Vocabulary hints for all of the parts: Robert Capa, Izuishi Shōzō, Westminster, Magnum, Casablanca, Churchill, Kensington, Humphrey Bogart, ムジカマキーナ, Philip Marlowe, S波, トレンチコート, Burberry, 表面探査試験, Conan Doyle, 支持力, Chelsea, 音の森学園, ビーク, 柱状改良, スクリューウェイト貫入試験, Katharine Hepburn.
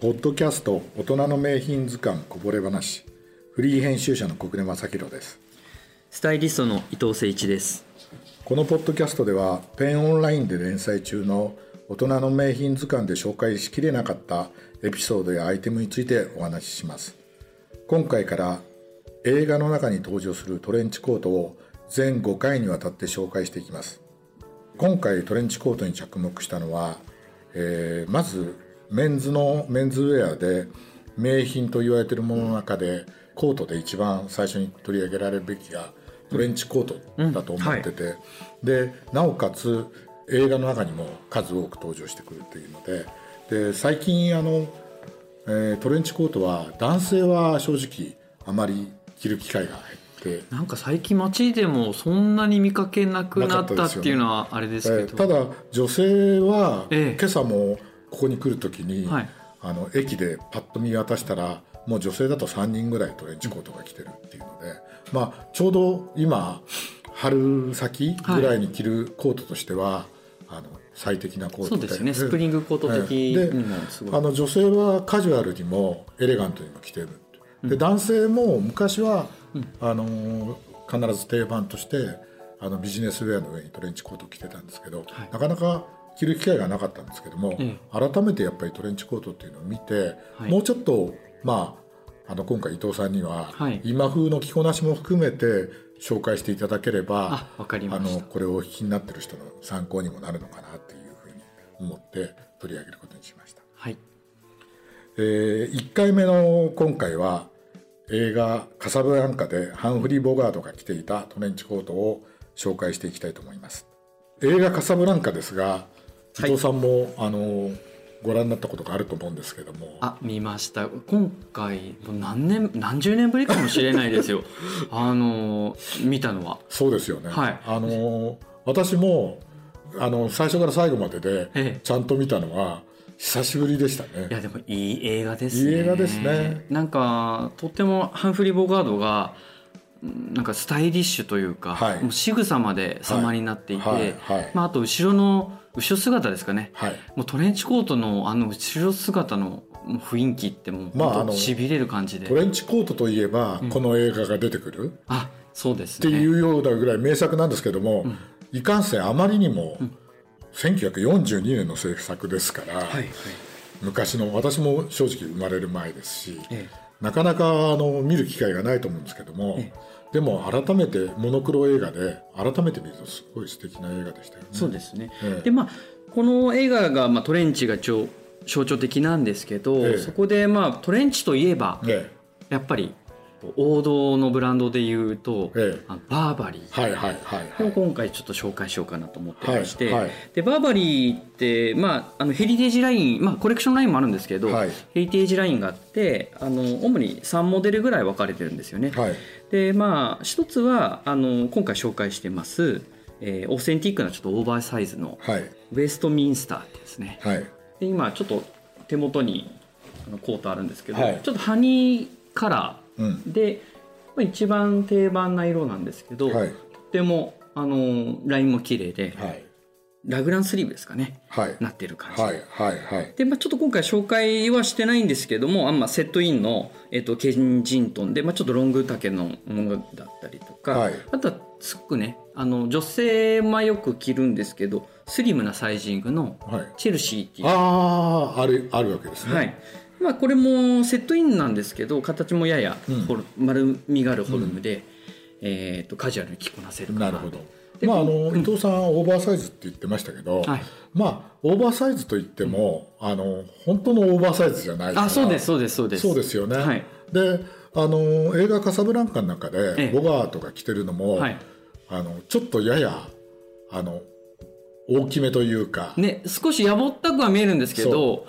ポッドキャスト大人の名品図鑑こぼれ話、フリー編集者の国根正弘です。スタイリストの伊藤誠一です。このポッドキャストではペンオンラインで連載中の大人の名品図鑑で紹介しきれなかったエピソードやアイテムについてお話しします。今回から映画の中に登場するトレンチコートを全5回にわたって紹介していきます。今回トレンチコートに着目したのは、まずメンズウェアで名品と言われているものの中でコートで一番最初に取り上げられるべきがトレンチコートだと思ってて、でなおかつ映画の中にも数多く登場してくるというの で最近トレンチコートは男性は正直あまり着る機会が減って、なんか最近街でもそんなに見かけなくなったっていうのはあれですけど、ただ女性は今朝もここに来るときに、駅でパッと見渡したらもう女性だと3人ぐらいトレンチコートが着てるっていうので、ちょうど今春先ぐらいに着るコートとしては、最適なコートみたいな。そうですね、スプリングコート的にもすごい。女性はカジュアルにもエレガントにも着てるで、男性も昔は、必ず定番としてビジネスウェアの上にトレンチコートを着てたんですけど、なかなか着る機会がなかったんですけども、改めてやっぱりトレンチコートっていうのを見て、もうちょっと、今回伊藤さんには、今風の着こなしも含めて紹介していただければ、これをお聞きになってる人の参考にもなるのかなっていうふうに思って取り上げることにしました。1回目の今回は映画カサブランカでハンフリー・ボガードが着ていたトレンチコートを紹介していきたいと思います。映画カサブランカですが、伊藤さんも、ご覧になったことがあると思うんですけども。見ました。今回何十年ぶりかもしれないですよ見たのは。そうですよね、私も最初から最後まででちゃんと見たのは久しぶりでしたね。いやでもいい映画ですね。いい映画ですね。なんかとってもハンフリー・ボガードがなんかスタイリッシュというか、もう仕草まで様になっていて、あと後ろ姿ですかね、もうトレンチコートの後ろ姿の雰囲気ってもう痺れる感じで、トレンチコートといえばこの映画が出てくる、そうですねっていうようなぐらい名作なんですけども、いかんせんあまりにも、1942年の制作ですから、昔の、私も正直生まれる前ですし、なかなか見る機会がないと思うんですけども、でも改めてモノクロ映画で改めて見るとすごい素敵な映画でしたよね。そうですね、でこの映画が、トレンチが象徴的なんですけど、そこで、トレンチといえば、やっぱり王道のブランドでいうと、バーバリーを今回ちょっと紹介しようかなと思ってまして、でバーバリーって、ヘリテージライン、コレクションラインもあるんですけど、ヘリテージラインがあって、主に3モデルぐらい分かれてるんですよね。で一つは今回紹介してます、オーセンティックなちょっとオーバーサイズの、ウェストミンスターですね、で今ちょっと手元にコートあるんですけど、ちょっとハニーカラーで一番定番な色なんですけど、とってもラインも綺麗で、ラグランスリーブですかね、なってる感じ、で、ちょっと今回紹介はしてないんですけども、セットインの、ケンジントンで、ちょっとロング丈のものだったりとか、あとはツックね、女性はよく着るんですけどスリムなサイジングのチェルシーっていう、あるわけですね。これもセットインなんですけど、形もやや丸みがあるフォルムで、カジュアルに着こなせるかな。なるほど。伊藤さんオーバーサイズって言ってましたけど、オーバーサイズといっても、本当のオーバーサイズじゃないから。そうですよね、で映画カサブランカの中でボガートが着てるのも、ちょっとやや大きめというか、少しやぼったくは見えるんですけど、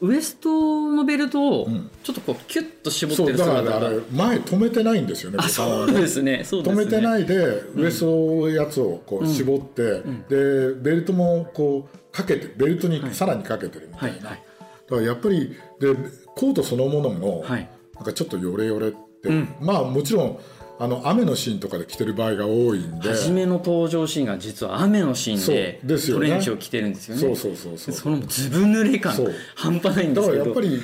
ウエストのベルトをちょっとこうキュッと絞ってる姿が、だから前止めてないんですよね。そうですね止めてないで、ウエストのやつをこう絞って、でベルトもこうかけて、ベルトにさらにかけてるみたいな、だからやっぱりでコートそのものもなんかちょっとヨレヨレって、もちろん雨のシーンとかで着てる場合が多いんで、初めの登場シーンが実は雨のシーン でトレンチを着てるんですよね。そのずぶ濡れ感半端ないんですけど、だからやっぱり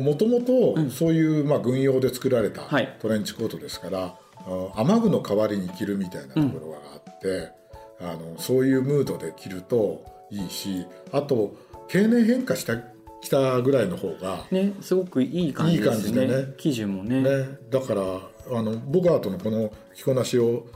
もともとそういう、軍用で作られたトレンチコートですから、雨具の代わりに着るみたいなところがあって、そういうムードで着るといいし、あと経年変化した着たぐらいの方が、ね、すごくいい感じですね。いい感じでね、生地も ねだからボガートのこの着こなしを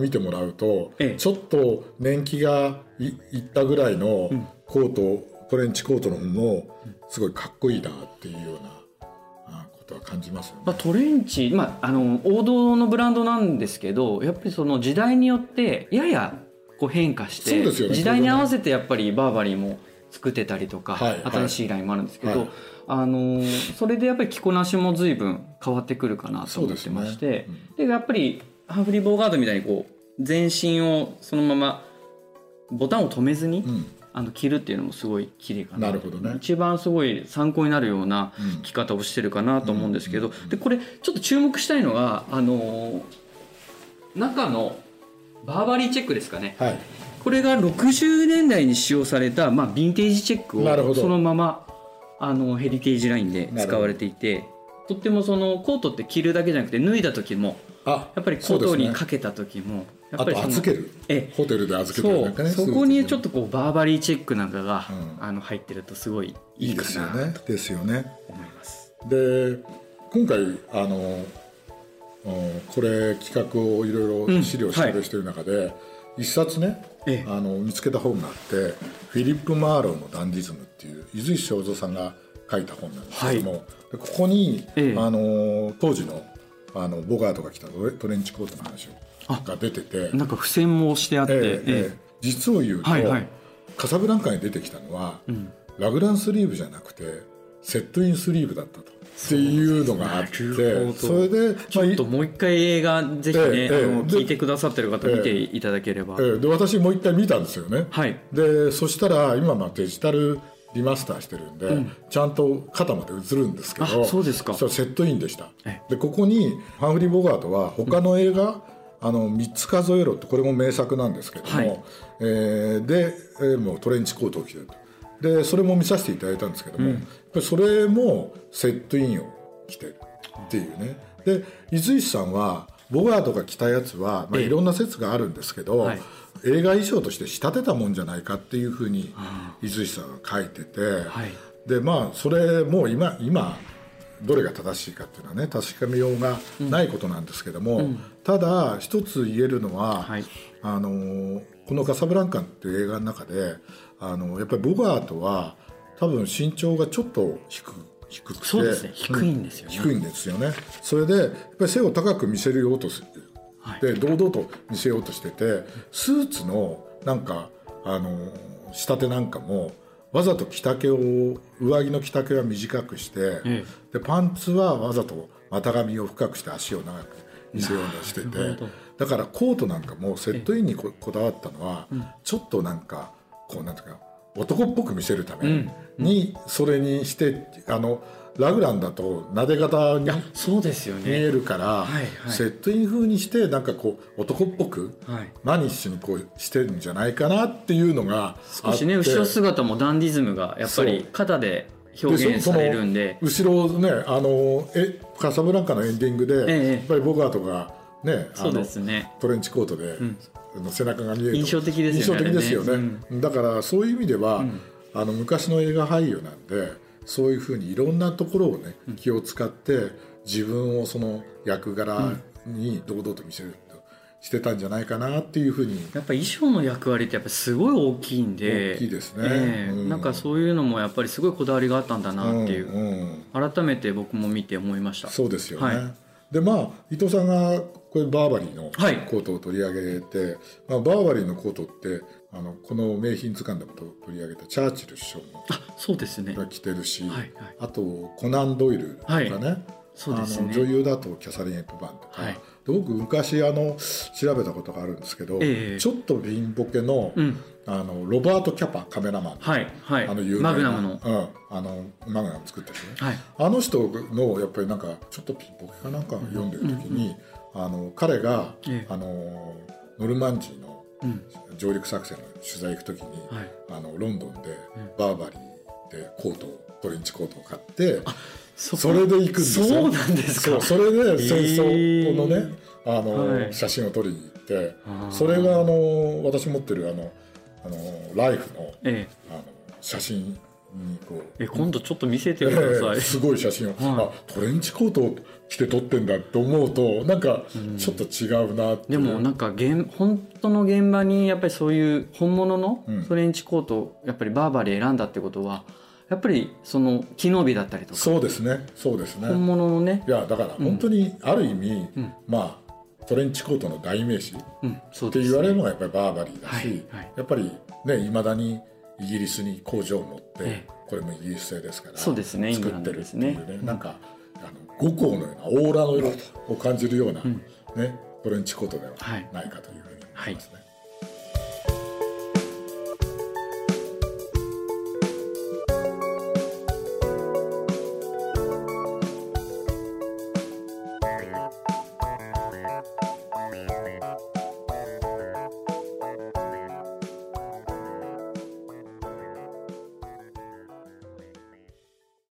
見てもらうと、ええ、ちょっと年季が いったぐらいのコート、トレンチコートの方もすごいかっこいいなっていうようなことは感じますよね。トレンチ、王道のブランドなんですけど、やっぱりその時代によってややこう変化して、ね、時代に合わせてやっぱりバーバリーも作ってたりとか、はい、新しいラインもあるんですけど、はい、それでやっぱり着こなしも随分変わってくるかなと思ってまして、で、ね、うん、でやっぱりハンフリー・ボーガートみたいにこう全身をそのままボタンを止めずに、うん、着るっていうのもすごい綺麗かな。なるほど、ね、一番すごい参考になるような着方をしてるかなと思うんですけど、でこれちょっと注目したいのが、中のバーバリーチェックですかね、はい、これが60年代に使用された、ヴィンテージチェックをそのままヘリテージラインで使われていて、とってもそのコートって着るだけじゃなくて脱いだ時もやっぱりコートにかけた時もやっぱりあと預ける、ホテルで預けてるなんかね、そこにちょっとこうバーバリーチェックなんかが、入ってるとすごいいいかなと思います。で今回これ企画をいろいろ資料してる人の中で一冊ね、ええ、見つけた本があって、フィリップ・マーローのダンディズムっていう伊豆石正三さんが書いた本なんですけども、はい、でここに、ええ、当時のボガートが着たトレンチコートの話が出てて、なんか付箋もしてあって、実を言うと、はいはい、カサブランカに出てきたのは、ラグランスリーブじゃなくてセットインスリーブだったとっていうのがあって、それでちょっともう一回映画ぜひね、聞いてくださってる方見ていただければ、で私もう一回見たんですよね、はい、でそしたら今デジタルリマスターしてるんで、ちゃんと肩まで映るんですけど、そうですか、それセットインでした。でここにハンフリー・ボガートは他の映画、3つ数えろって、これも名作なんですけども、はい、でもうトレンチコートを着てると、でそれも見させていただいたんですけども、やっぱりそれもセットインを着てるっていうね。で伊豆石さんはボガートが着たやつは、いろんな説があるんですけど、はい、映画衣装として仕立てたもんじゃないかっていうふうに伊豆石さんが書いてて、はい、でそれも今どれが正しいかっていうのはね、確かめようがないことなんですけども、ただ一つ言えるのは、はい、このカサブランカンっていう映画の中でやっぱりボガートは多分身長がちょっと低くて、そうですね、低いんですよね、低いんですよね。それでやっぱり背を高く見せるようとする、で堂々と見せようとしてて、スーツのなんか仕立てなんかもわざと着丈を、上着の着丈は短くして、でパンツはわざと股上を深くして足を長く見せようとしてて、だからコートなんかもセットインにこだわったのは、ちょっとなんかこうなんていうか男っぽく見せるために、それにしてラグランだとなで型に見えるから、セットイン風にしてなんかこう男っぽくマニッシュにこうしてるんじゃないかなっていうのがあって、少しね後ろ姿もダンディズムがやっぱり肩で表現されるんで、後ろねカサブランカのエンディングでやっぱりボガートがね、トレンチコートで背中が見える、印象的ですよ ね、だからそういう意味では、昔の映画俳優なんで、そういうふうにいろんなところをね、気を使って自分をその役柄に堂々と見せるとしてたんじゃないかなっていうふうに、やっぱり衣装の役割ってやっぱすごい大きいんで、大きいですね、なんかそういうのもやっぱりすごいこだわりがあったんだなっていう、改めて僕も見て思いました。そうですよね、はい、で伊藤さんがこれバーバリーのコートを取り上げて、はい、バーバリーのコートってこの名品図鑑でも取り上げたチャーチル首相も着てるし、あとコナン・ドイルとかね、そうですね、女優だとキャサリン・エプバーンとか、僕昔調べたことがあるんですけど、ちょっと貧乏系の、ロバート・キャパカメラマン、有名なマグナムの、マグナム作った人ね、あの人のやっぱりなんかちょっと貧乏系かなんか読んでる時に、彼が、ノルマンジーの上陸作戦の取材行く時に、ロンドンでバーバリーでコートをトレンチコートを買ってそれで行くんですよ。そうなんですか。それで戦争のね、写真を撮りに行って、それが私持ってるライフの、写真にこう今度ちょっと見せてください。すごい写真を、トレンチコートを着て撮ってんだって思うとなんかちょっと違うなって、でもなんか本当の現場にやっぱりそういう本物のトレンチコートをやっぱりバーバリー選んだってことはやっぱりその機能美だったりとか。そうですね、そうですね。本物のね。いやだから本当にある意味、まあトレンチコートの代名詞って言われるのがやっぱりバーバリーだし、やっぱりねいまだにイギリスに工場を持って、これもイギリス製ですからそうですね作ってるっていうね、なんか五香のようなオーラの色を感じるようなね、トレンチコートではないかというふうに思いますね。